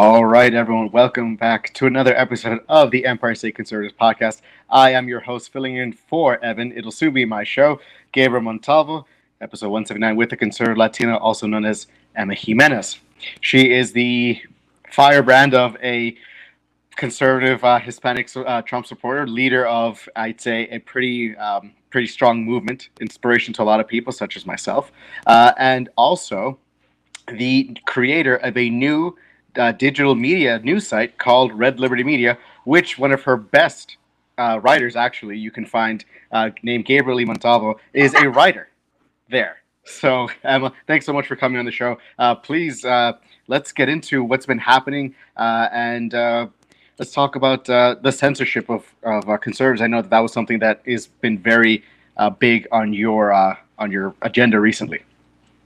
All right, everyone, welcome back to another episode of the Empire State Conservatives Podcast. I am your host, filling in for Evan. It'll soon be my show, Gabriel Montalvo, episode 179, with the conservative Latina, also known as Emma Jimenez. She is the firebrand of a conservative Hispanic Trump supporter, leader of, I'd say, a pretty strong movement, inspiration to a lot of people, such as myself, and also the creator of a new digital media news site called Red Liberty Media, which one of her best writers, actually, you can find, named Gabriel Montalvo, is a writer there. So, Emma, thanks so much for coming on the show. Please, let's get into what's been happening, and let's talk about the censorship of conservatives. I know that was something that has been very big on your agenda recently.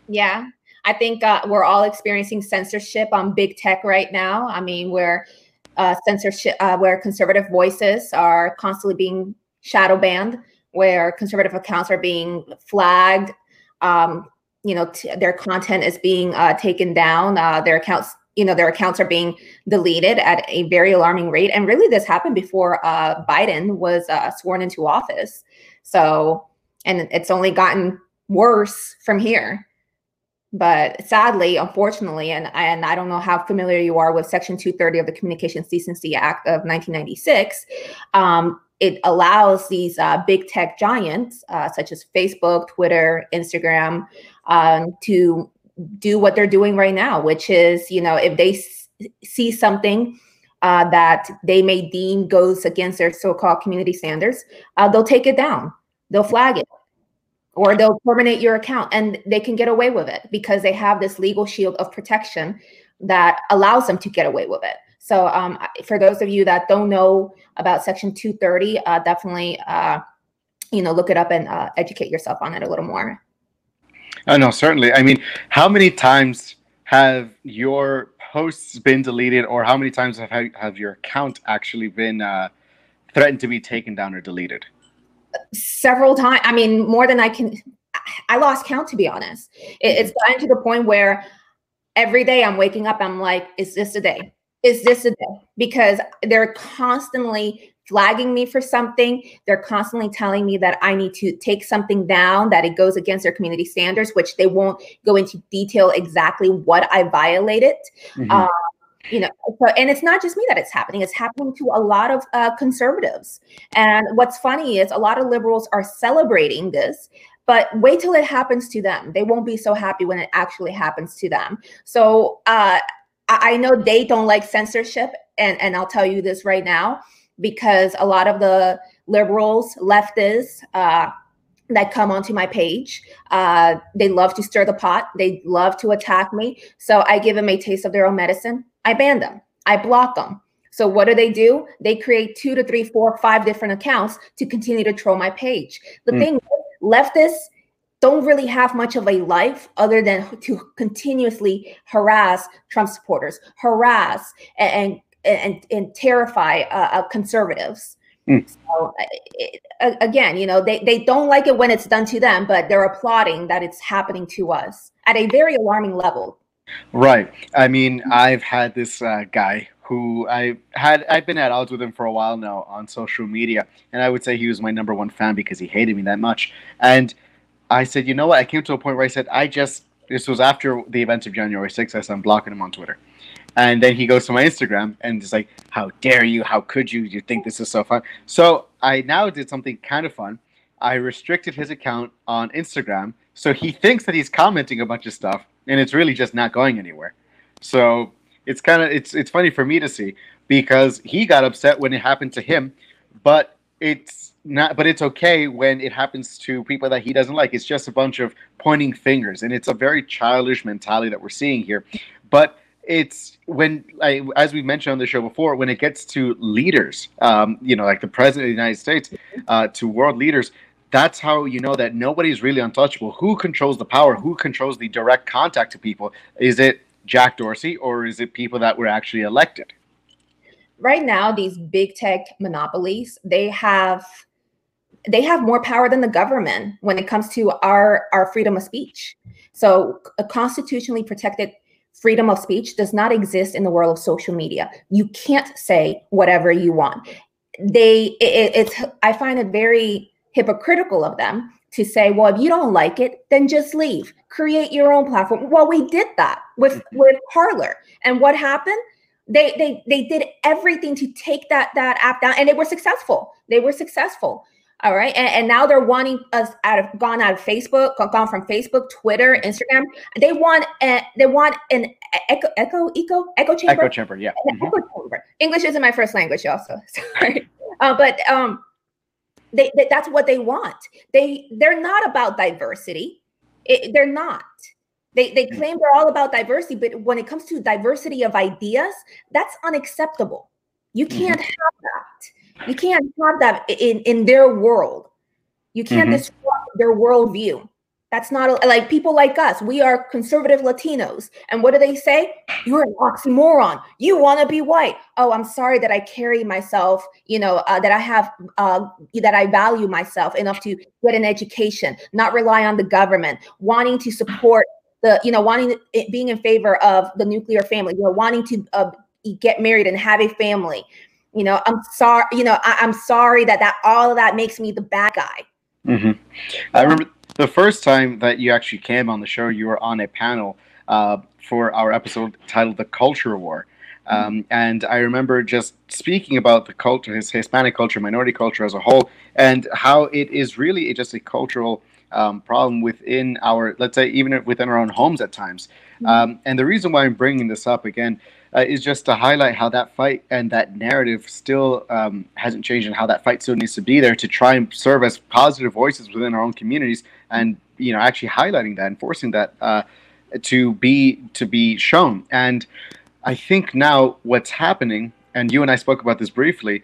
Yeah. I think we're all experiencing censorship on big tech right now. I mean, where conservative voices are constantly being shadow banned, where conservative accounts are being flagged. Their content is being taken down. Their accounts are being deleted at a very alarming rate. And really, this happened before Biden was sworn into office. So, and it's only gotten worse from here. But sadly, unfortunately, and I don't know how familiar you are with Section 230 of the Communications Decency Act of 1996, it allows these big tech giants, such as Facebook, Twitter, Instagram, to do what they're doing right now, which is, if they see something that they may deem goes against their so-called community standards, they'll take it down, they'll flag it, or they'll terminate your account, and they can get away with it because they have this legal shield of protection that allows them to get away with it. So for those of you that don't know about Section 230, definitely, look it up and educate yourself on it a little more. Oh, no, certainly. I mean, how many times have your posts been deleted, or how many times have your account actually been threatened to be taken down or deleted? Several times. I mean, more than I lost count, to be honest. It's gotten to the point where every day I'm waking up, I'm like, is this a day? Is this a day? Because they're constantly flagging me for something. They're constantly telling me that I need to take something down, that it goes against their community standards, which they won't go into detail exactly what I violated. Mm-hmm. And it's not just me that it's happening. It's happening to a lot of conservatives. And what's funny is a lot of liberals are celebrating this, but wait till it happens to them. They won't be so happy when it actually happens to them. So I know they don't like censorship. And I'll tell you this right now, because a lot of the liberals, leftists, that come onto my page. They love to stir the pot. They love to attack me. So I give them a taste of their own medicine. I ban them. I block them. So what do? They create 2 to 3, 4, 5 different accounts to continue to troll my page. The thing is, leftists don't really have much of a life other than to continuously harass Trump supporters, harass and terrify conservatives. Mm. So again, they don't like it when it's done to them, but they're applauding that it's happening to us at a very alarming level. Right. I mean, I've had this guy who I've been at odds with him for a while now on social media, and I would say he was my number one fan because he hated me that much. And I said, you know what? I came to a point where I said, this was after the events of January 6th, I said, I'm blocking him on Twitter. And then he goes to my Instagram and is like, how dare you? How could you? You think this is so fun? So I now did something kind of fun. I restricted his account on Instagram. So he thinks that he's commenting a bunch of stuff, and it's really just not going anywhere. So it's funny for me to see, because he got upset when it happened to him, but it's okay when it happens to people that he doesn't like. It's just a bunch of pointing fingers, and it's a very childish mentality that we're seeing here. But it's when, as we mentioned on the show before, when it gets to leaders, like the president of the United States, to world leaders, that's how you know that nobody's really untouchable. Who controls the power? Who controls the direct contact to people? Is it Jack Dorsey, or is it people that were actually elected? Right now, these big tech monopolies, they have more power than the government when it comes to our freedom of speech. So a constitutionally protected freedom of speech does not exist in the world of social media. You can't say whatever you want. I find it very hypocritical of them to say, well, if you don't like it, then just leave. Create your own platform. Well, we did that with Parler. And what happened? They did everything to take that app down, and they were successful. All right. And now they're wanting us gone out of Facebook, gone from Facebook, Twitter, Instagram. They want an echo chamber. Echo chamber, yeah. Echo chamber. English isn't my first language, y'all. So sorry. But that's what they want. They're not about diversity. They're not. They claim they're all about diversity, but when it comes to diversity of ideas, that's unacceptable. You can't have that. You can't have that in their world. You can't disrupt their worldview. That's not like people like us. We are conservative Latinos. And what do they say? You're an oxymoron. You want to be white. Oh, I'm sorry that I carry myself, that I have, that I value myself enough to get an education, not rely on the government, wanting to support being in favor of the nuclear family, wanting to get married and have a family. I'm sorry, I'm sorry that all of that makes me the bad guy. I remember the first time that you actually came on the show, you were on a panel for our episode titled The Culture War. And I remember just speaking about the culture, Hispanic culture, minority culture as a whole, and how it is really just a cultural problem within our, let's say, even within our own homes at times. And the reason why I'm bringing this up again is just to highlight how that fight and that narrative still hasn't changed, and how that fight still needs to be there to try and serve as positive voices within our own communities, and actually highlighting that and forcing that to be shown. And I think now what's happening, and you and I spoke about this briefly,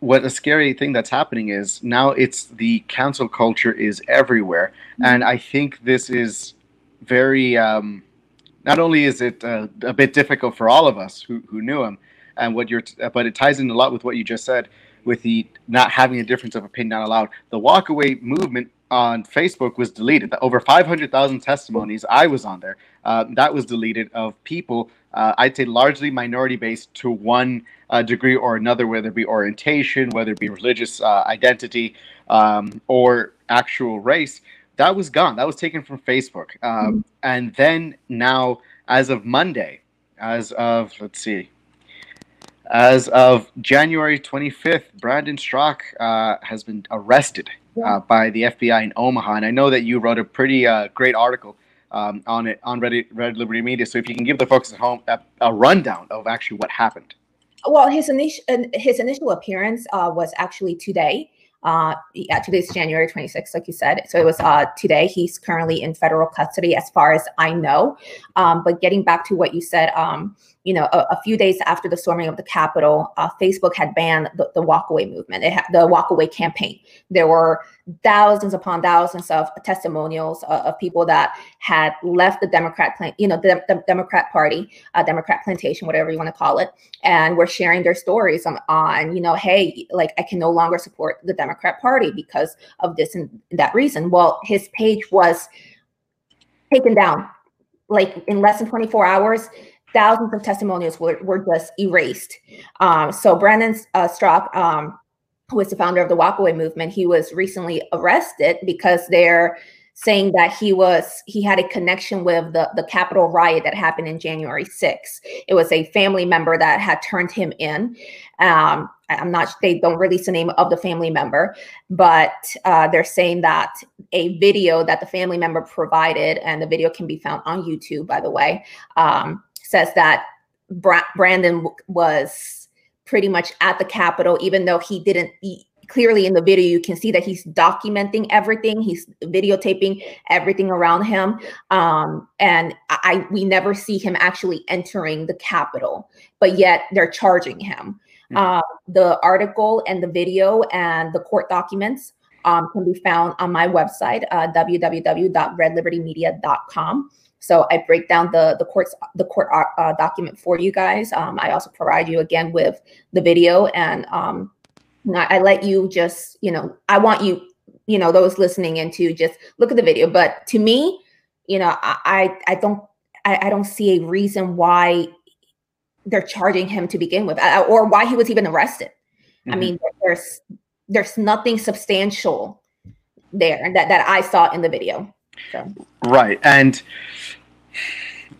what a scary thing that's happening is now it's the cancel culture is everywhere. And I think this is very, not only is it a bit difficult for all of us who knew him, and but it ties in a lot with what you just said, with the not having a difference of opinion out loud. The walkaway movement on Facebook was deleted. Over 500,000 testimonies, I was on there, that was deleted, of people, I'd say largely minority-based to one degree or another, whether it be orientation, whether it be religious identity, or actual race. That was gone. That was taken from Facebook. And then now, as of Monday, as of January 25th, Brandon Strzok has been arrested by the FBI in Omaha. And I know that you wrote a pretty great article on it on Red Liberty Media. So if you can give the folks at home a rundown of actually what happened. Well, his initial appearance was actually today. Today's January 26th, like you said. So it was today. He's currently in federal custody, as far as I know. But getting back to what you said, a few days after the storming of the Capitol, Facebook had banned the walkaway movement, the walkaway campaign. There were thousands upon thousands of testimonials of people that had left the Democrat Party, Democrat plantation, whatever you want to call it, and were sharing their stories on hey, like, I can no longer support the Democrat Party because of this and that reason. Well, his page was taken down, like, in less than 24 hours. Thousands of testimonials were just erased. So Brandon Strzok, who is the founder of the Walkaway movement, he was recently arrested because they're saying that he had a connection with the Capitol riot that happened in January 6th. It was a family member that had turned him in. They don't release the name of the family member, but they're saying that a video that the family member provided, and the video can be found on YouTube, by the way, says that Brandon was pretty much at the Capitol, even though he didn't. Clearly in the video, you can see that he's documenting everything. He's videotaping everything around him. And we never see him actually entering the Capitol, but yet they're charging him. The article and the video and the court documents can be found on my website, www.redlibertymedia.com. So I break down the court document for you guys. I also provide you again with the video, and I let you just, I want you, those listening in, to just look at the video. But to me, I don't I don't see a reason why they're charging him to begin with, or why he was even arrested. Mm-hmm. I mean, there's nothing substantial there that I saw in the video. So. Right. And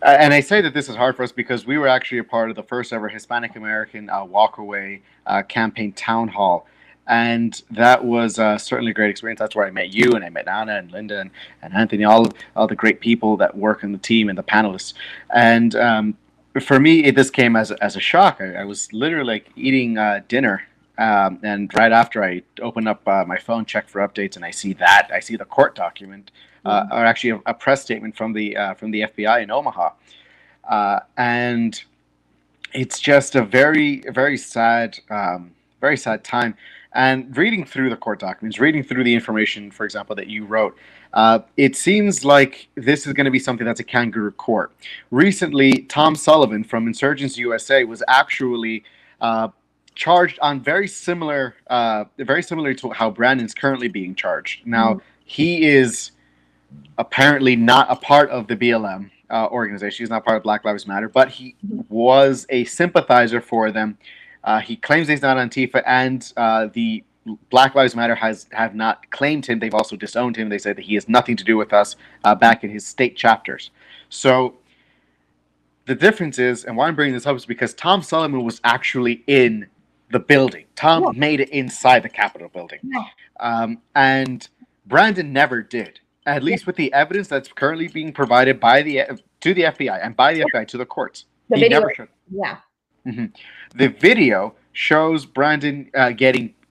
I say that this is hard for us because we were actually a part of the first ever Hispanic American walkaway campaign town hall. And that was certainly a great experience. That's where I met you, and I met Anna and Linda and Anthony, all the great people that work on the team and the panelists. And for me, this came as a shock. I was literally like eating dinner. And right after I open up my phone, check for updates, and I see the court document, or actually a press statement from the FBI in Omaha. And it's just a very sad time. And reading through the court documents, reading through the information, for example, that you wrote, it seems like this is going to be something that's a kangaroo court. Recently, Tom Sullivan from Insurgents USA was actually charged on very similar to how Brandon's currently being charged. Now, he is apparently not a part of the BLM organization. He's not part of Black Lives Matter, but he was a sympathizer for them. He claims he's not Antifa, and the Black Lives Matter have not claimed him. They've also disowned him. They said that he has nothing to do with us back in his state chapters. So the difference is, and why I'm bringing this up is because Tom Sullivan was actually in the building. Tom made it inside the Capitol building. Yeah. And Brandon never did, at least with the evidence that's currently being provided by to the FBI and by the FBI to the courts. The video, never showed. Yeah. Mm-hmm. The video shows Brandon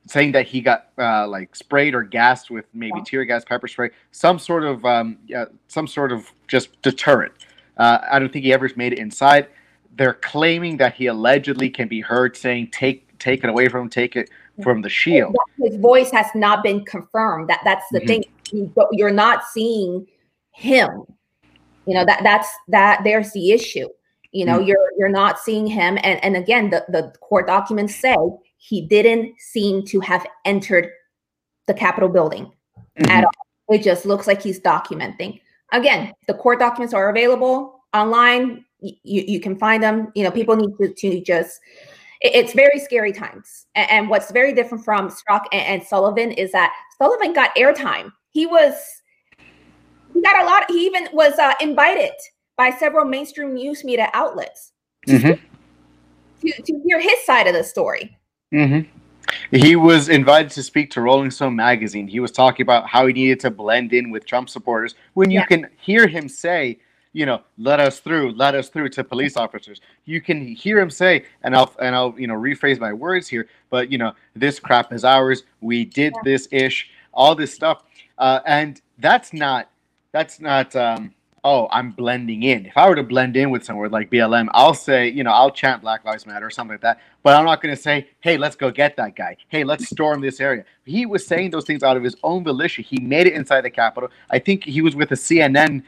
saying that he got like sprayed or gassed with maybe tear gas, pepper spray, some sort of just deterrent. I don't think he ever made it inside. They're claiming that he allegedly can be heard saying, take it away from him, take it from the shield. His voice has not been confirmed. That's the thing. You're not seeing him. You know, there's the issue. You know, you're not seeing him. And again, the court documents say he didn't seem to have entered the Capitol building at all. It just looks like he's documenting. Again, the court documents are available online. You can find them. You know, people need to just, it's very scary times. And what's very different from Strzok and Sullivan is that Sullivan got airtime. He got a lot. He even was invited by several mainstream news media outlets to hear his side of the story. Mm-hmm. He was invited to speak to Rolling Stone magazine. He was talking about how he needed to blend in with Trump supporters when you can hear him say, you know, let us through to police officers. You can hear him say, and I'll you know, rephrase my words here, but you know, this crap is ours. We did this ish, all this stuff. And that's not, oh, I'm blending in. If I were to blend in with somewhere like BLM, I'll say, you know, I'll chant Black Lives Matter or something like that. But I'm not going to say, hey, let's go get that guy. Hey, let's storm this area. He was saying those things out of his own volition. He made it inside the Capitol. I think he was with a CNN,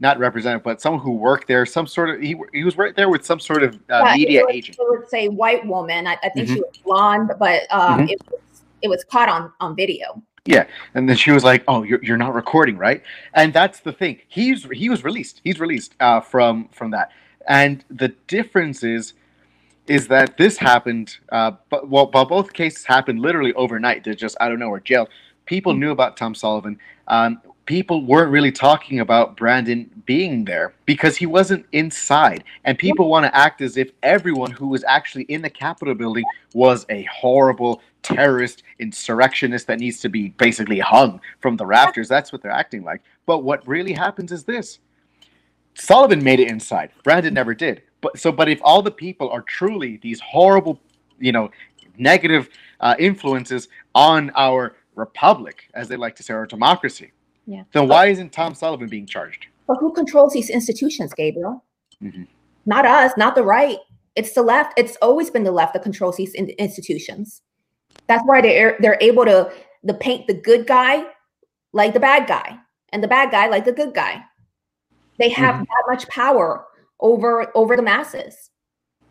not representative, but someone who worked there. Some sort of he was right there with some sort of media agent. I would say white woman. I think she was blonde, but it was caught on video. Yeah, and then she was like, "Oh, you're not recording, right?" And that's the thing. He was released. He's released from that. And the difference is that this happened. But both cases happened literally overnight. They're just out of nowhere jailed. People knew about Tom Sullivan. People weren't really talking about Brandon being there because he wasn't inside. And people want to act as if everyone who was actually in the Capitol building was a horrible terrorist insurrectionist that needs to be basically hung from the rafters. That's what they're acting like. But what really happens is this. Sullivan made it inside. Brandon never did. But if all the people are truly these horrible, you know, negative influences on our republic, as they like to say, our democracy, then why isn't Tom Sullivan being charged? But who controls these institutions, Gabriel? Not us, not the right. It's the left. It's always been the left that controls these institutions. That's why they're able to paint the good guy like the bad guy and the bad guy like the good guy. They have that much power over the masses.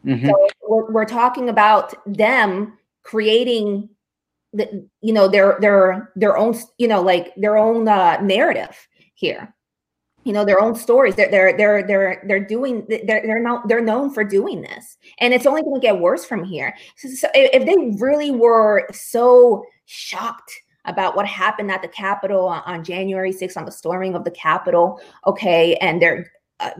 So we're talking about them creating their own narrative here. their own stories. They're known for doing this, and it's only going to get worse from here. So if they really were so shocked about what happened at the Capitol on January 6th, on the storming of the Capitol, okay, and they're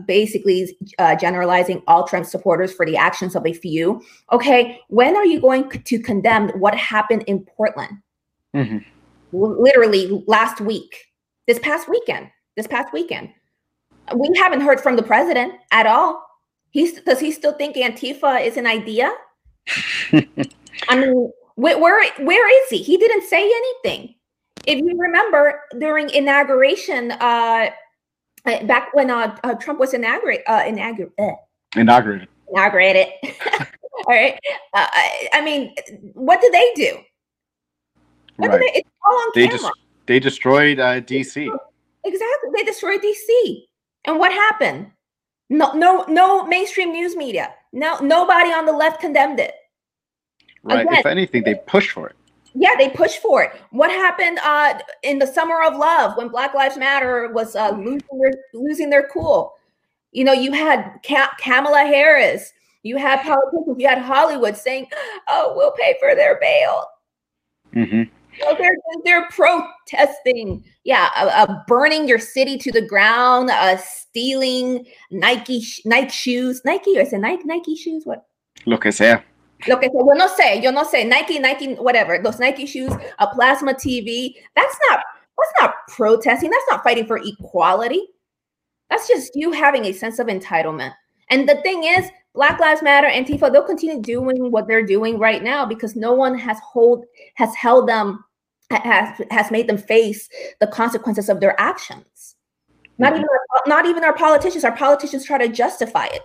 basically generalizing all Trump supporters for the actions of a few, okay, when are you going to condemn what happened in Portland? Mm-hmm. Literally last week, this past weekend. We haven't heard from the president at all. Does he still think Antifa is an idea? I mean, where is he? He didn't say anything. If you remember, during inauguration, back when Trump was inaugurated. All right. I mean, what did they do? It's all on camera. They destroyed D.C. Exactly. They destroyed D.C. And what happened? No mainstream news media. No, nobody on the left condemned it. Right. Again, if anything, they pushed for it. Yeah, they pushed for it. What happened in the Summer of Love when Black Lives Matter was losing their cool? You had Kamala Harris. You had politicians. You had Hollywood saying, "Oh, we'll pay for their bail." Mm-hmm. So they're protesting, burning your city to the ground, stealing Nike shoes. Nike, or is it Nike shoes? What? Lo que sea. Lo que sea. Well, yo no sé. Nike, whatever. Those Nike shoes, a plasma TV. That's not protesting. That's not fighting for equality. That's just you having a sense of entitlement. And the thing is, Black Lives Matter, Antifa, they'll continue doing what they're doing right now because no one has made them face the consequences of their actions. Not even our politicians. Our politicians try to justify it.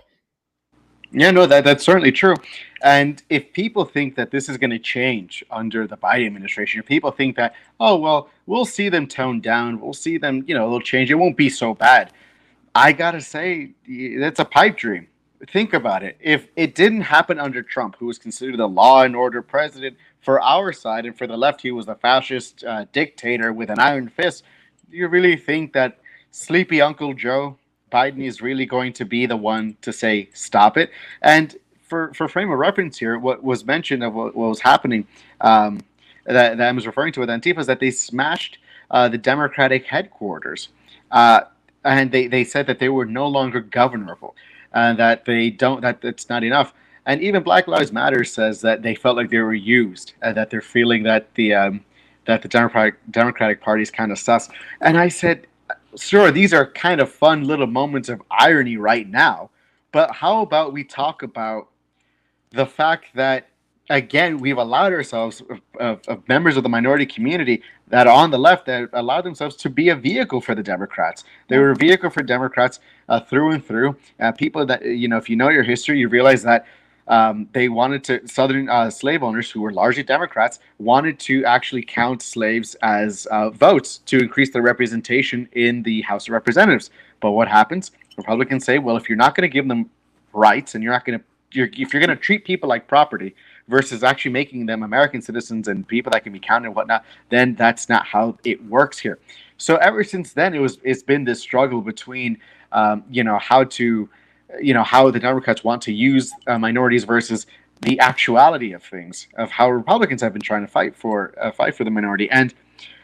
Yeah, no, that's certainly true. And if people think that this is going to change under the Biden administration, if people think that, oh, well, we'll see them toned down, we'll see them, they'll change, it won't be so bad. I got to say, that's a pipe dream. Think about it. If it didn't happen under Trump, who was considered the law and order president for our side, and for the left, he was a fascist dictator with an iron fist, do you really think that sleepy Uncle Joe Biden is really going to be the one to say, stop it? And for frame of reference here, what was mentioned of what was happening that I was referring to with Antifa is that they smashed the Democratic headquarters. And they said that they were no longer governable, and that that's not enough. And even Black Lives Matter says that they felt like they were used, and that they're feeling that the Democratic Party is kind of sus. And I said, sure, these are kind of fun little moments of irony right now, but how about we talk about the fact that, again, we've allowed ourselves, of members of the minority community that are on the left, that allowed themselves to be a vehicle for the Democrats. They were a vehicle for Democrats through and through. People that, if you know your history, you realize that they wanted to, Southern slave owners who were largely Democrats, wanted to actually count slaves as votes to increase their representation in the House of Representatives. But what happens? Republicans say, well, if you're not going to give them rights, and if you're going to treat people like property, versus actually making them American citizens and people that can be counted and whatnot, then that's not how it works here. So ever since then, it's been this struggle between, how the Democrats want to use minorities versus the actuality of things, of how Republicans have been trying to fight for the minority. And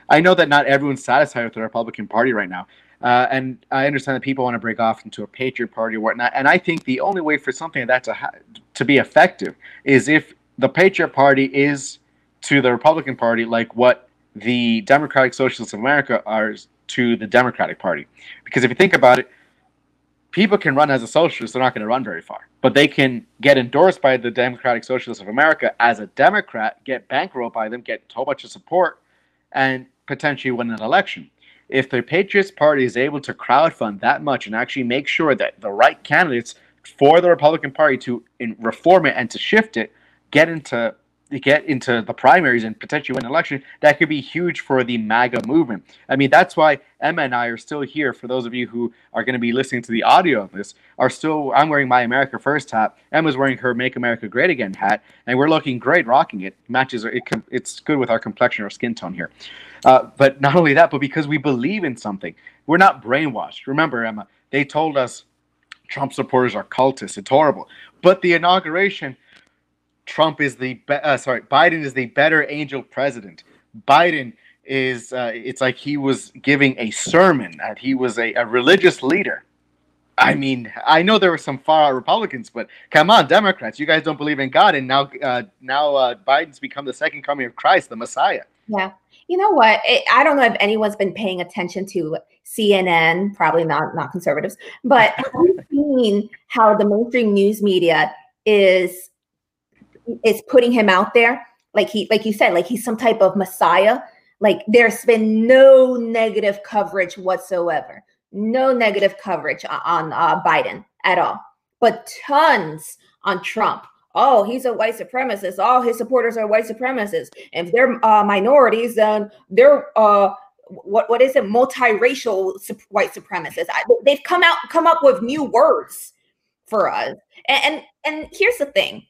I know that not everyone's satisfied with the Republican Party right now. And I understand that people want to break off into a patriot party or whatnot. And I think the only way for something like that to be effective is if the Patriot Party is to the Republican Party like what the Democratic Socialists of America are to the Democratic Party. Because if you think about it, people can run as a socialist. They're not going to run very far. But they can get endorsed by the Democratic Socialists of America as a Democrat, get bankrolled by them, get a whole bunch of support, and potentially win an election. If the Patriots Party is able to crowdfund that much and actually make sure that the right candidates for the Republican Party to reform it and to shift it, get into the primaries and potentially win an election, that could be huge for the MAGA movement. I mean, that's why Emma and I are still here. For those of you who are going to be listening to the audio of this, I'm wearing my America First hat. Emma's wearing her Make America Great Again hat, and we're looking great rocking it. Matches, it's good with our complexion or skin tone here. But not only that, but because we believe in something. We're not brainwashed. Remember, Emma, they told us Trump supporters are cultists. It's horrible. But the inauguration, Biden is the better angel president. Biden is, it's like he was giving a sermon, that he was a religious leader. I mean, I know there were some far-out Republicans, but come on, Democrats, you guys don't believe in God, and now Biden's become the second coming of Christ, the Messiah. Yeah. You know what? I don't know if anyone's been paying attention to CNN, probably not conservatives, but have you seen how the mainstream news media is putting him out there? Like you said, like he's some type of Messiah. Like there's been no negative coverage whatsoever. No negative coverage on Biden at all, but tons on Trump. Oh, he's a white supremacist. All his supporters are white supremacists. And if they're minorities, then they're what is it? Multiracial white supremacists. They've come up with new words for us. And here's the thing: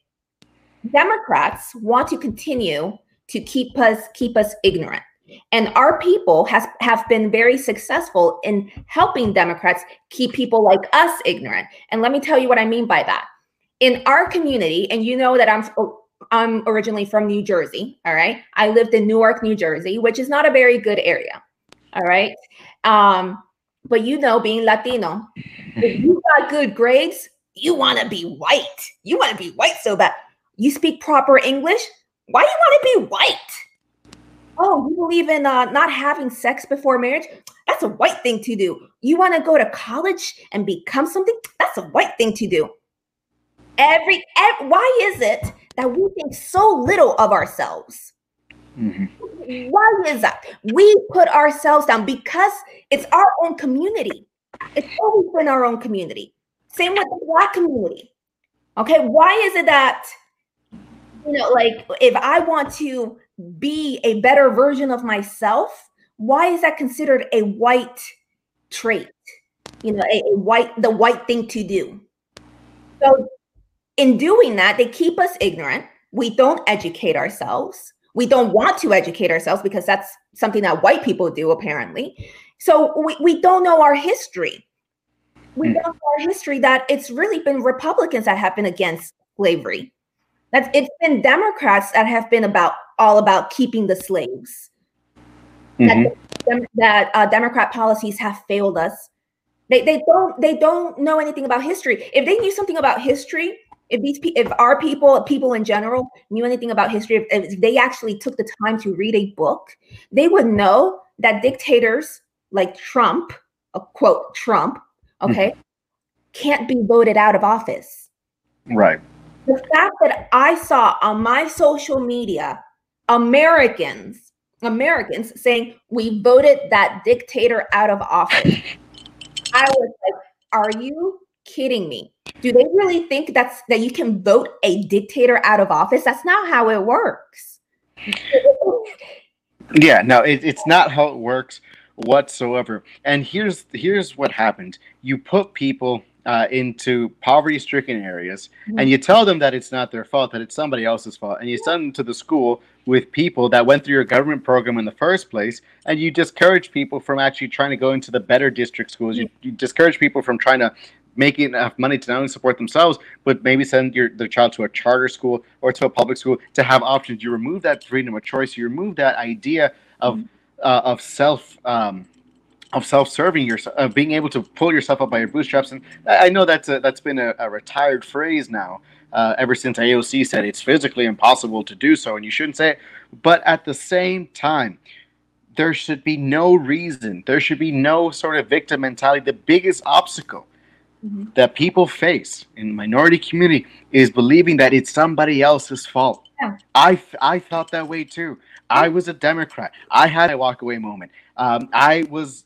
Democrats want to continue to keep us ignorant. And our people have been very successful in helping Democrats keep people like us ignorant. And let me tell you what I mean by that. In our community, and you know that I'm originally from New Jersey, all right? I lived in Newark, New Jersey, which is not a very good area, all right? But you know, being Latino, if you got good grades, you want to be white. You want to be white so bad. You speak proper English? Why do you want to be white? Oh, you believe in not having sex before marriage? That's a white thing to do. You want to go to college and become something? That's a white thing to do. Why is it that we think so little of ourselves? Mm-hmm. Why is that? We put ourselves down because it's our own community. It's always been our own community. Same with the Black community. Okay, why is it that, you know, like if I want to be a better version of myself, why is that considered a white trait? You know, the white thing to do. So in doing that, they keep us ignorant. We don't educate ourselves. We don't want to educate ourselves because that's something that white people do, apparently. So we don't know our history. We don't know our history, that it's really been Republicans that have been against slavery. It's been Democrats that have been all about keeping the slaves. Mm-hmm. That Democrat policies have failed us. They don't know anything about history. If they knew something about history, if our people in general knew anything about history, if they actually took the time to read a book, they would know that dictators like Trump, quote Trump, okay, can't be voted out of office. Right. The fact that I saw on my social media Americans saying we voted that dictator out of office, I was like, are you kidding me? Do they really think that you can vote a dictator out of office? That's not how it works. Yeah, no, it's not how it works whatsoever. And here's what happened. You put people into poverty-stricken areas, and you tell them that it's not their fault, that it's somebody else's fault, and you send them to the school with people that went through your government program in the first place, and you discourage people from actually trying to go into the better district schools. You discourage people from trying to make enough money to not only support themselves, but maybe send their child to a charter school or to a public school to have options. You remove that freedom of choice. You remove that idea of self. Of self-serving yourself, of being able to pull yourself up by your bootstraps. And I know that's been a retired phrase now, ever since AOC said it's physically impossible to do so, and you shouldn't say it. But at the same time, there should be no reason, there should be no sort of victim mentality. The biggest obstacle that people face in the minority community is believing that it's somebody else's fault. Yeah. I thought that way too. I was a Democrat. I had a walk-away moment. I was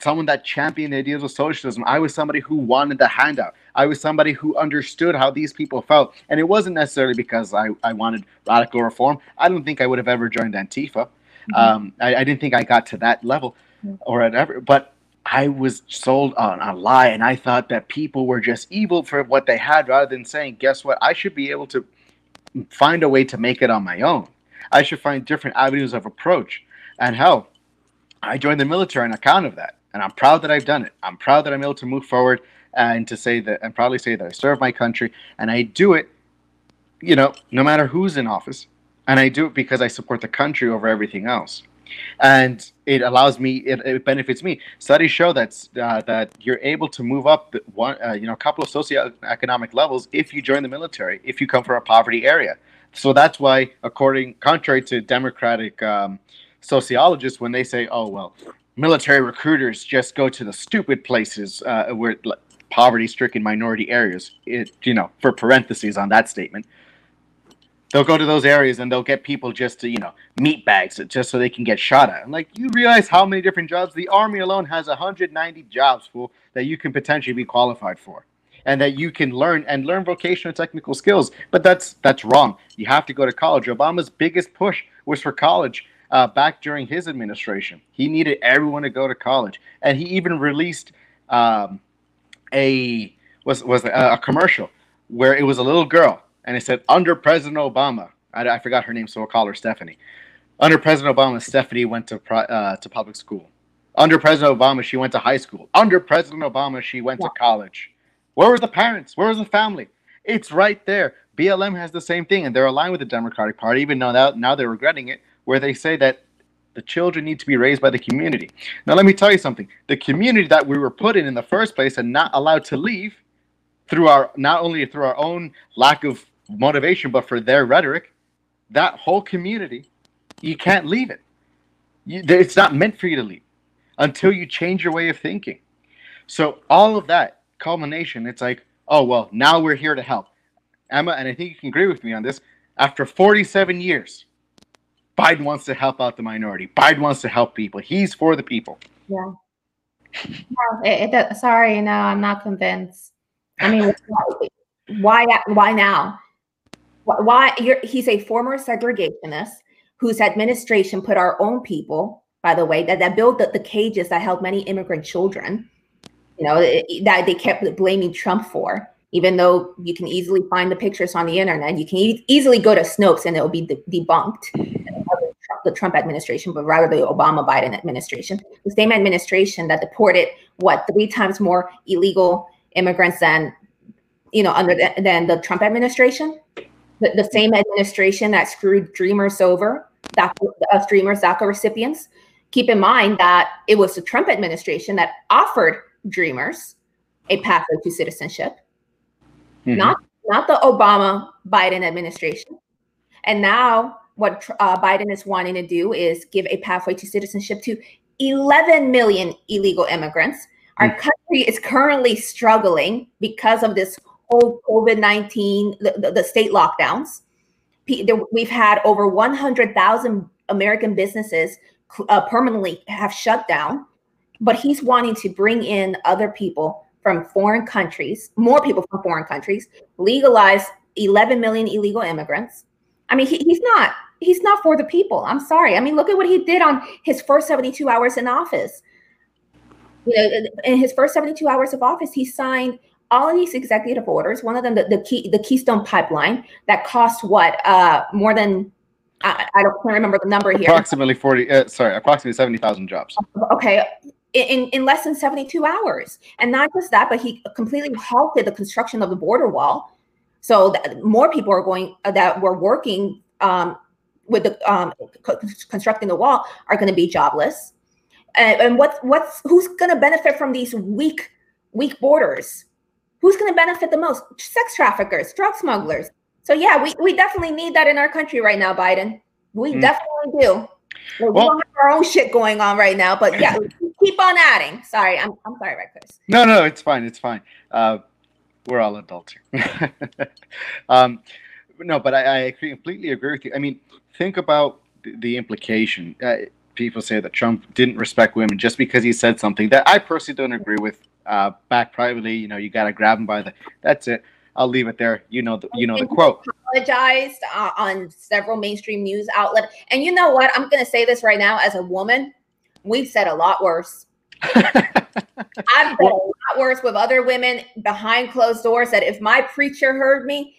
someone that championed the ideals of socialism. I was somebody who wanted the handout. I was somebody who understood how these people felt. And it wasn't necessarily because I wanted radical reform. I don't think I would have ever joined Antifa. I didn't think I got to that level or whatever. But I was sold on a lie, and I thought that people were just evil for what they had, rather than saying, guess what, I should be able to find a way to make it on my own. I should find different avenues of approach. And hell, I joined the military on account of that. And I'm proud that I've done it. I'm proud that I'm able to move forward and to say that, and proudly say that I serve my country. And I do it, you know, no matter who's in office. And I do it because I support the country over everything else. And it allows me, it benefits me. Studies show that you're able to move up a couple of socioeconomic levels if you join the military, if you come from a poverty area. So that's why, contrary to Democratic sociologists, when they say, oh, well, military recruiters just go to the stupid places where like, poverty-stricken minority areas, for parentheses on that statement, they'll go to those areas and they'll get people just to, meat bags just so they can get shot at. I'm like, you realize how many different jobs? The Army alone has 190 jobs, fool, that you can potentially be qualified for and that you can learn vocational and technical skills. But that's wrong. You have to go to college. Obama's biggest push was for college back during his administration. He needed everyone to go to college. And he even released a commercial where it was a little girl. And it said, under President Obama, I forgot her name, so we'll call her Stephanie. Under President Obama, Stephanie went to public school. Under President Obama, she went to high school. Under President Obama, she went to college. Where were the parents? Where was the family? It's right there. BLM has the same thing, and they're aligned with the Democratic Party, even though now they're regretting it, where they say that the children need to be raised by the community. Now, let me tell you something. The community that we were put in the first place and not allowed to leave not only through our own lack of motivation, but for their rhetoric, that whole community, you can't leave it. It's not meant for you to leave until you change your way of thinking. So all of that culmination, it's like, oh, well, now we're here to help. Emma, and I think you can agree with me on this, after 47 years, Biden wants to help out the minority. Biden wants to help people. He's for the people. Yeah. No, sorry, no, I'm not convinced. I mean, why now? Why he's a former segregationist whose administration put our own people, by the way, that built the cages that held many immigrant children, that they kept blaming Trump for, even though you can easily find the pictures on the internet. You can easily go to Snopes and it'll be debunked. The Trump administration, but rather the Obama-Biden administration, the same administration that deported, 3 times more illegal immigrants than than the Trump administration, the same administration that screwed Dreamers over, Dreamers DACA recipients. Keep in mind that it was the Trump administration that offered Dreamers a pathway to citizenship, not the Obama-Biden administration. And now what Biden is wanting to do is give a pathway to citizenship to 11 million illegal immigrants. Our country is currently struggling because of this whole COVID-19, the state lockdowns. We've had over 100,000 American businesses permanently have shut down, but he's wanting to bring in other people from foreign countries, more people from foreign countries, legalize 11 million illegal immigrants. I mean, he's not for the people. I'm sorry. I mean, look at what he did on his first 72 hours in office. In his first 72 hours of office, he signed all of these executive orders. One of them, the Keystone Pipeline, that cost more than I can't remember the number here. Approximately 70,000 jobs. Okay, in less than 72 hours, and not just that, but he completely halted the construction of the border wall, so that more people that were working with the constructing the wall are going to be jobless. And who's going to benefit from these weak borders? Who's going to benefit the most? Sex traffickers, drug smugglers. So yeah, we definitely need that in our country right now, Biden. We definitely do. We don't have our own shit going on right now, but yeah, keep on adding. Sorry, I'm sorry about this. No, it's fine. It's fine. We're all adults here. No, but I completely agree with you. I mean, think about the implication. People say that Trump didn't respect women just because he said something that I personally don't agree with. Back privately, you got to grab him by the. That's it. I'll leave it there. The quote. Apologized on several mainstream news outlets, and you know what? I'm going to say this right now. As a woman, we've said a lot worse. I've said a lot worse with other women behind closed doors. That if my preacher heard me,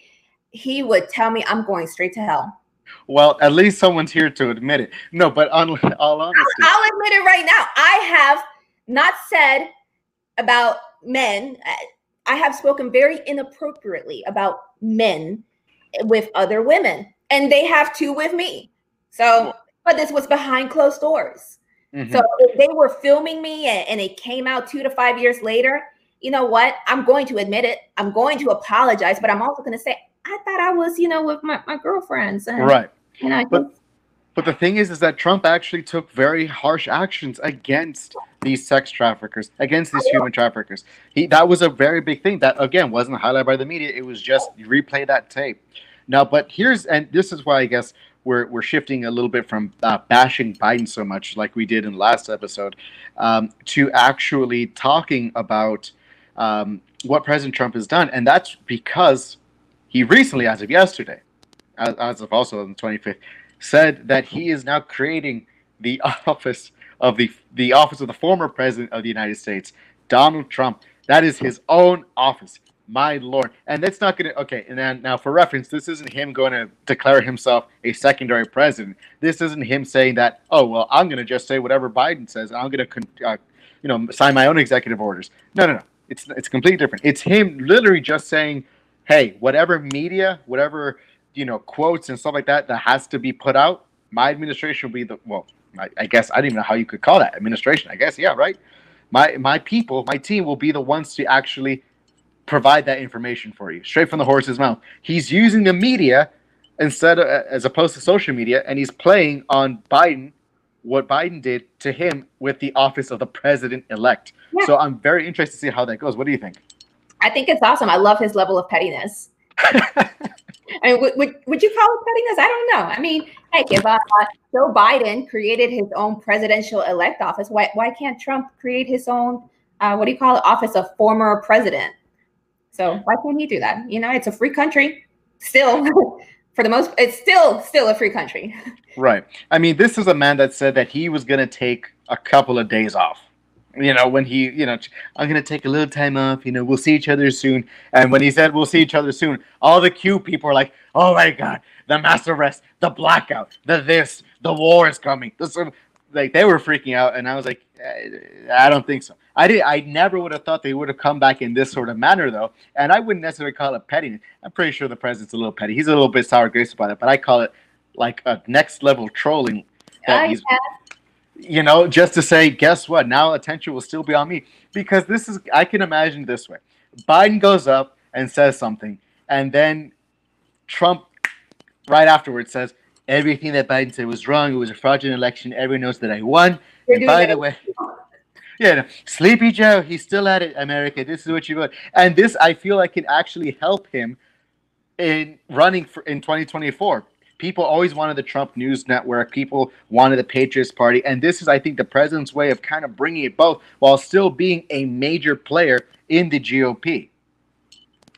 he would tell me I'm going straight to hell. Well, at least someone's here to admit it. No, but on all honesty, I'll admit it right now. I have not said about men. I have spoken very inappropriately about men with other women, and they have too with me. So, but this was behind closed doors. Mm-hmm. So if they were filming me and it came out 2 to 5 years later, you know what? I'm going to admit it. I'm going to apologize, but I'm also going to say, I thought I was, you know, with my girlfriends. And, right. And but the thing is that Trump actually took very harsh actions against these sex traffickers, against these human traffickers. That was a very big thing that, again, wasn't highlighted by the media. It was just replay that tape. Now, but here's, and this is why I guess we're shifting a little bit from bashing Biden so much like we did in the last episode to actually talking about what President Trump has done. And that's because he recently, as of yesterday, as of also on the 25th, said that he is now creating the office of the office of the former president of the United States, Donald Trump. That is his own office. My Lord. And that's not going to, okay, and then, now for reference, this isn't him going to declare himself a secondary president. This isn't him saying that, oh, well, I'm going to just say whatever Biden says, and I'm going to, you know, sign my own executive orders. No. It's completely different. It's him literally just saying, hey, whatever media, whatever, you know, quotes and stuff like that that has to be put out, my administration will be the, well, I guess I don't even know how you could call that administration. I guess, yeah, right? My people, my team will be the ones to actually provide that information for you, straight from the horse's mouth. He's using the media instead of, as opposed to social media, and he's playing on Biden, what Biden did to him with the office of the president-elect. Yeah. So I'm very interested to see how that goes. What do you think? I think it's awesome. I love his level of pettiness. I mean, would you call it pettiness? I don't know. I mean, heck, if Joe Biden created his own presidential-elect office, why can't Trump create his own, office of former president? So why can't he do that? You know, it's a free country still for the most. It's still a free country. Right. I mean, this is a man that said that he was going to take a couple of days off. You know, when he, you know, I'm going to take a little time off. You know, we'll see each other soon. And when he said we'll see each other soon, all the Q people are like, oh, my God, the mass arrest, the blackout, the war is coming. Like, they were freaking out. And I was like, I don't think so. I never would have thought they would have come back in this sort of manner, though. And I wouldn't necessarily call it pettiness. I'm pretty sure the president's a little petty. He's a little bit sour-graced about it. But I call it like a next-level trolling. That he's, you know, just to say, guess what? Now attention will still be on me. Because this is, I can imagine this way. Biden goes up and says something. And then Trump right afterwards says, everything that Biden said was wrong. It was a fraudulent election. Everyone knows that I won. And by the way, yeah, no, Sleepy Joe, he's still at it, America. This is what you vote. And this, I feel like, can actually help him in running for, in 2024. People always wanted the Trump News Network. People wanted the Patriots Party. And this is, I think, the president's way of kind of bringing it both while still being a major player in the GOP.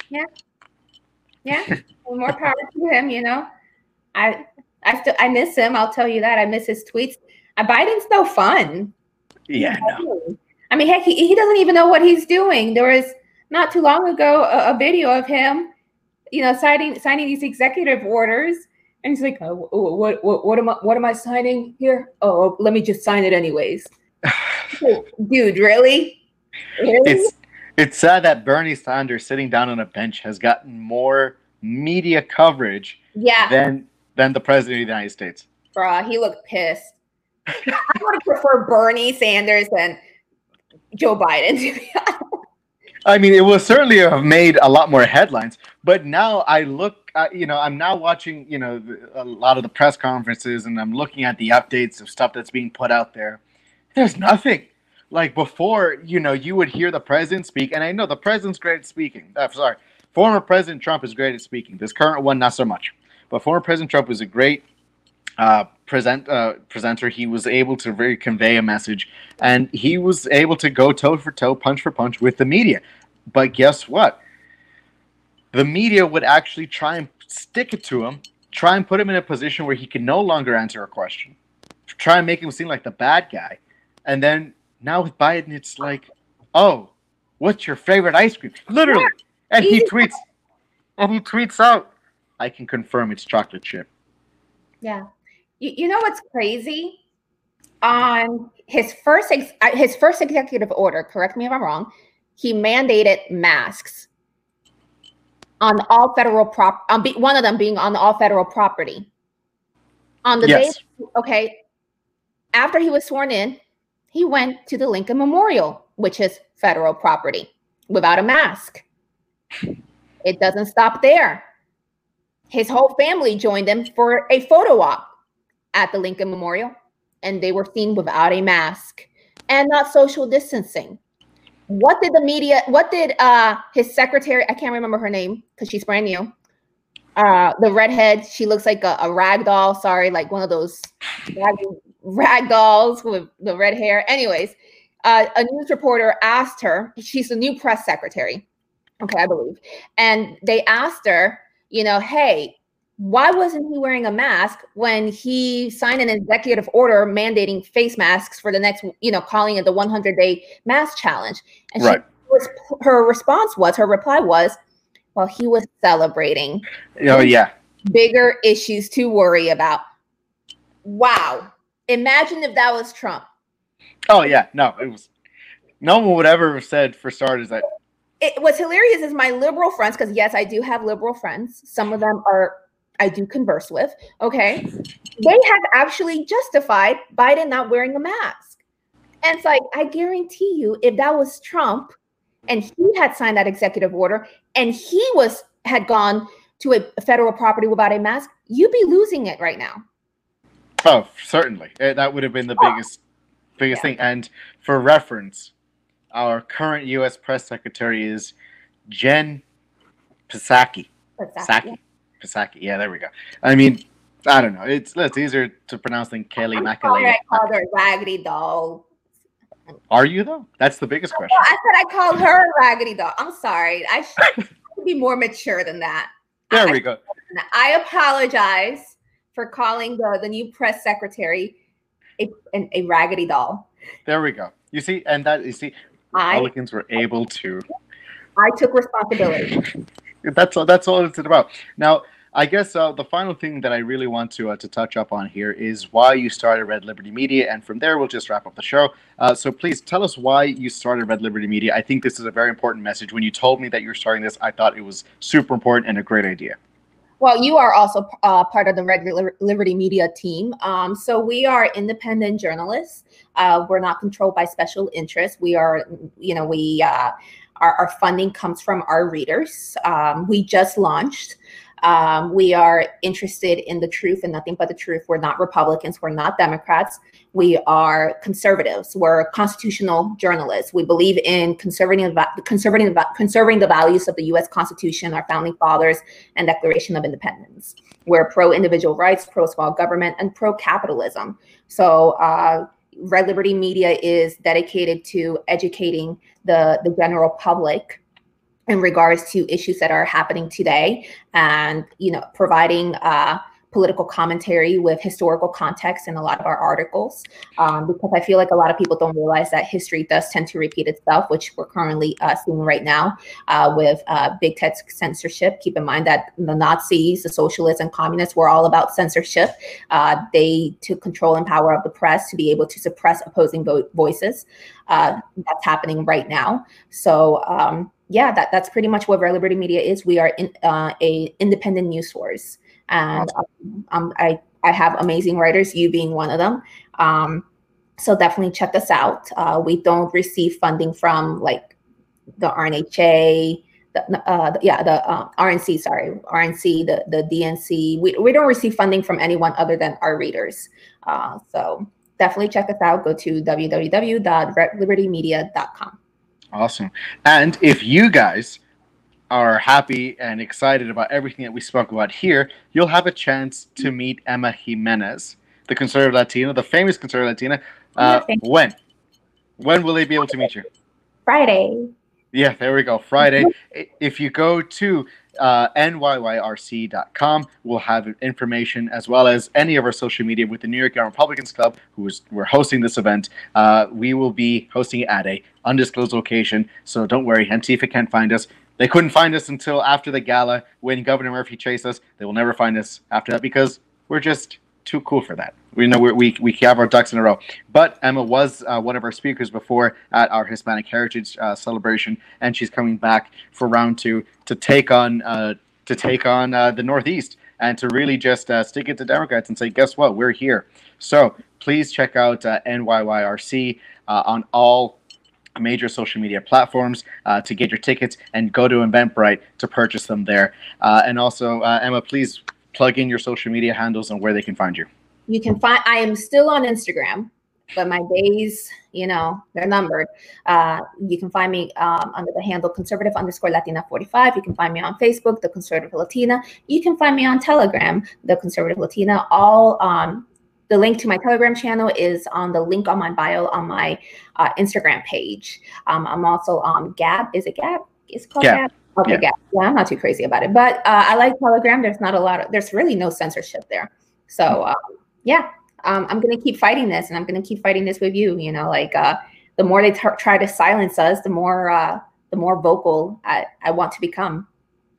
Yeah. Yeah. More power to him, you know. I miss him. I'll tell you that. I miss his tweets. Biden's no fun. Yeah, no. I mean, heck, he doesn't even know what he's doing. There was not too long ago a video of him, you know, signing these executive orders, and he's like, oh, "What am I signing here? Oh, let me just sign it anyways." Dude, really? It's sad that Bernie Sanders sitting down on a bench has gotten more media coverage. Yeah. Than the president of the United States. Bruh, he looked pissed. I would prefer Bernie Sanders than Joe Biden, to be honest. I mean, it will certainly have made a lot more headlines. But now I look, you know, I'm now watching, you know, a lot of the press conferences, and I'm looking at the updates of stuff that's being put out there. There's nothing. Like before, you know, you would hear the president speak, and I know the president's great at speaking. Former President Trump is great at speaking. This current one, not so much. But former President Trump was a great presenter. He was able to really convey a message, and he was able to go toe for toe, punch for punch with the media. But guess what? The media would actually try and stick it to him, try and put him in a position where he can no longer answer a question, try and make him seem like the bad guy. And then now with Biden, it's like, oh, what's your favorite ice cream? Literally. And he tweets out, I can confirm it's chocolate chip. Yeah. You know what's crazy? On his first executive order, correct me if I'm wrong, he mandated masks on all federal one of them being on all federal property. On the day, okay, after he was sworn in, he went to the Lincoln Memorial, which is federal property, without a mask. It doesn't stop there. His whole family joined him for a photo op at the Lincoln Memorial, and they were seen without a mask and not social distancing. What did the media, his secretary, I can't remember her name because she's brand new, the redhead, she looks like a rag doll, sorry, like one of those rag dolls with the red hair. Anyways, a news reporter asked her, she's the new press secretary, okay, I believe, and they asked her, you know, hey, why wasn't he wearing a mask when he signed an executive order mandating face masks for the next, you know, calling it the 100-day mask challenge? And her reply was, well, he was celebrating. Oh, yeah. Bigger issues to worry about. Wow. Imagine if that was Trump. Oh, yeah. No, it was. No one would ever have said, for starters, that. What's hilarious is my liberal friends, because, yes, I do have liberal friends. Some of them are, I do converse with, okay? They have actually justified Biden not wearing a mask. And it's like, I guarantee you, if that was Trump, and he had signed that executive order, and he had gone to a federal property without a mask, you'd be losing it right now. Oh, certainly. That would have been the biggest thing. And for reference, our current U.S. press secretary is Jen Psaki. Psaki. Yeah, there we go. I mean, I don't know. It's easier to pronounce than Kayleigh McEnany. I called her raggedy doll. Are you, though? That's the biggest question. I said I called her a raggedy doll. I'm sorry. I should be more mature than that. There we go. I apologize for calling the new press secretary a raggedy doll. There we go. You see, and that, you see, Republicans were able to. I took responsibility. That's all it's about. Now, I guess the final thing that I really want to touch up on here is why you started Red Liberty Media, and from there we'll just wrap up the show. So please tell us why you started Red Liberty Media. I think this is a very important message. When you told me that you were starting this, I thought it was super important and a great idea. Well, you are also part of the Red Liberty Media team. So we are independent journalists. We're not controlled by special interests. We are, you know, our funding comes from our readers. We just launched. We are interested in the truth and nothing but the truth. We're not Republicans. We're not Democrats. We are conservatives. We're constitutional journalists. We believe in conserving the values of the U.S. Constitution, our founding fathers, and Declaration of Independence. We're pro-individual rights, pro-small government, and pro-capitalism. So Red Liberty Media is dedicated to educating the general public in regards to issues that are happening today, and, you know, providing political commentary with historical context in a lot of our articles, because I feel like a lot of people don't realize that history does tend to repeat itself, which we're currently seeing right now with big tech censorship. Keep in mind that the Nazis, the socialists, and communists were all about censorship. They took control and power of the press to be able to suppress opposing voices. That's happening right now. So, yeah, that's pretty much what Red Liberty Media is. We are a independent news source. And I have amazing writers, you being one of them. So definitely check us out. We don't receive funding from like the RNHA, RNC, the DNC. We don't receive funding from anyone other than our readers. So definitely check us out. Go to www.redlibertymedia.com. Awesome. And if you guys are happy and excited about everything that we spoke about here, you'll have a chance to meet Emma Jimenez, the conservative Latina, the famous conservative Latina. When will they be able to meet you? Friday. Yeah, there we go. Friday. If you go to NYYRC.com, we'll have information as well as any of our social media with the New York Young Republicans Club, we're hosting this event. We will be hosting it at a undisclosed location, so don't worry. Antifa can't find us. They couldn't find us until after the gala when Governor Murphy chased us. They will never find us after that because we're just too cool for that. We know we have our ducks in a row. But Emma was one of our speakers before at our Hispanic Heritage celebration, and she's coming back for round two to take on the Northeast and to really just stick it to Democrats and say, guess what, we're here. So please check out NYYRC on all major social media platforms to get your tickets, and go to Eventbrite to purchase them there. And also, Emma, please plug in your social media handles and where they can find you. You can find, I am still on Instagram, but my days, you know, they're numbered. You can find me under the handle conservative_Latina45. You can find me on Facebook, The Conservative Latina. You can find me on Telegram, The Conservative Latina. All the link to my Telegram channel is on the link on my bio on my Instagram page. I'm also on Gab. Is it Gab? It's called Gab. Okay, yeah. Gab. Yeah, I'm not too crazy about it, but I like Telegram. There's not a lot of, there's really no censorship there. So yeah. I'm going to keep fighting this, and I'm going to keep fighting this with you. You know, like the more they try to silence us, the more vocal I want to become.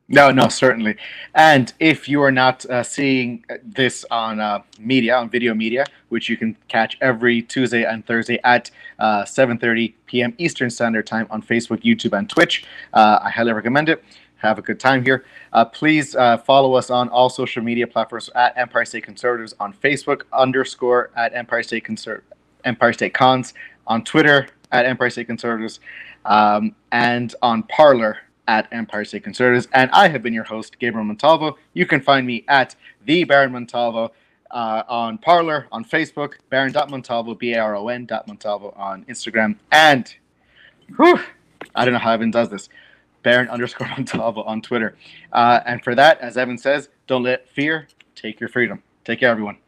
No, no, certainly. And if you are not seeing this on media, on video media, which you can catch every Tuesday and Thursday at 7:30 p.m. Eastern Standard Time on Facebook, YouTube, and Twitch, I highly recommend it. Have a good time here. Please follow us on all social media platforms at Empire State Conservatives on Facebook, _@EmpireStateCons, on Twitter @EmpireStateConservatives, and on Parler @EmpireStateConservatives. And I have been your host, Gabriel Montalvo. You can find me at the Baron Montalvo on Parler, on Facebook, Baron.Montalvo, BARON.Montalvo on Instagram, and whew, I don't know how Evan does this. Baron_Montalvo on Twitter. And for that, as Evan says, don't let fear take your freedom. Take care, everyone.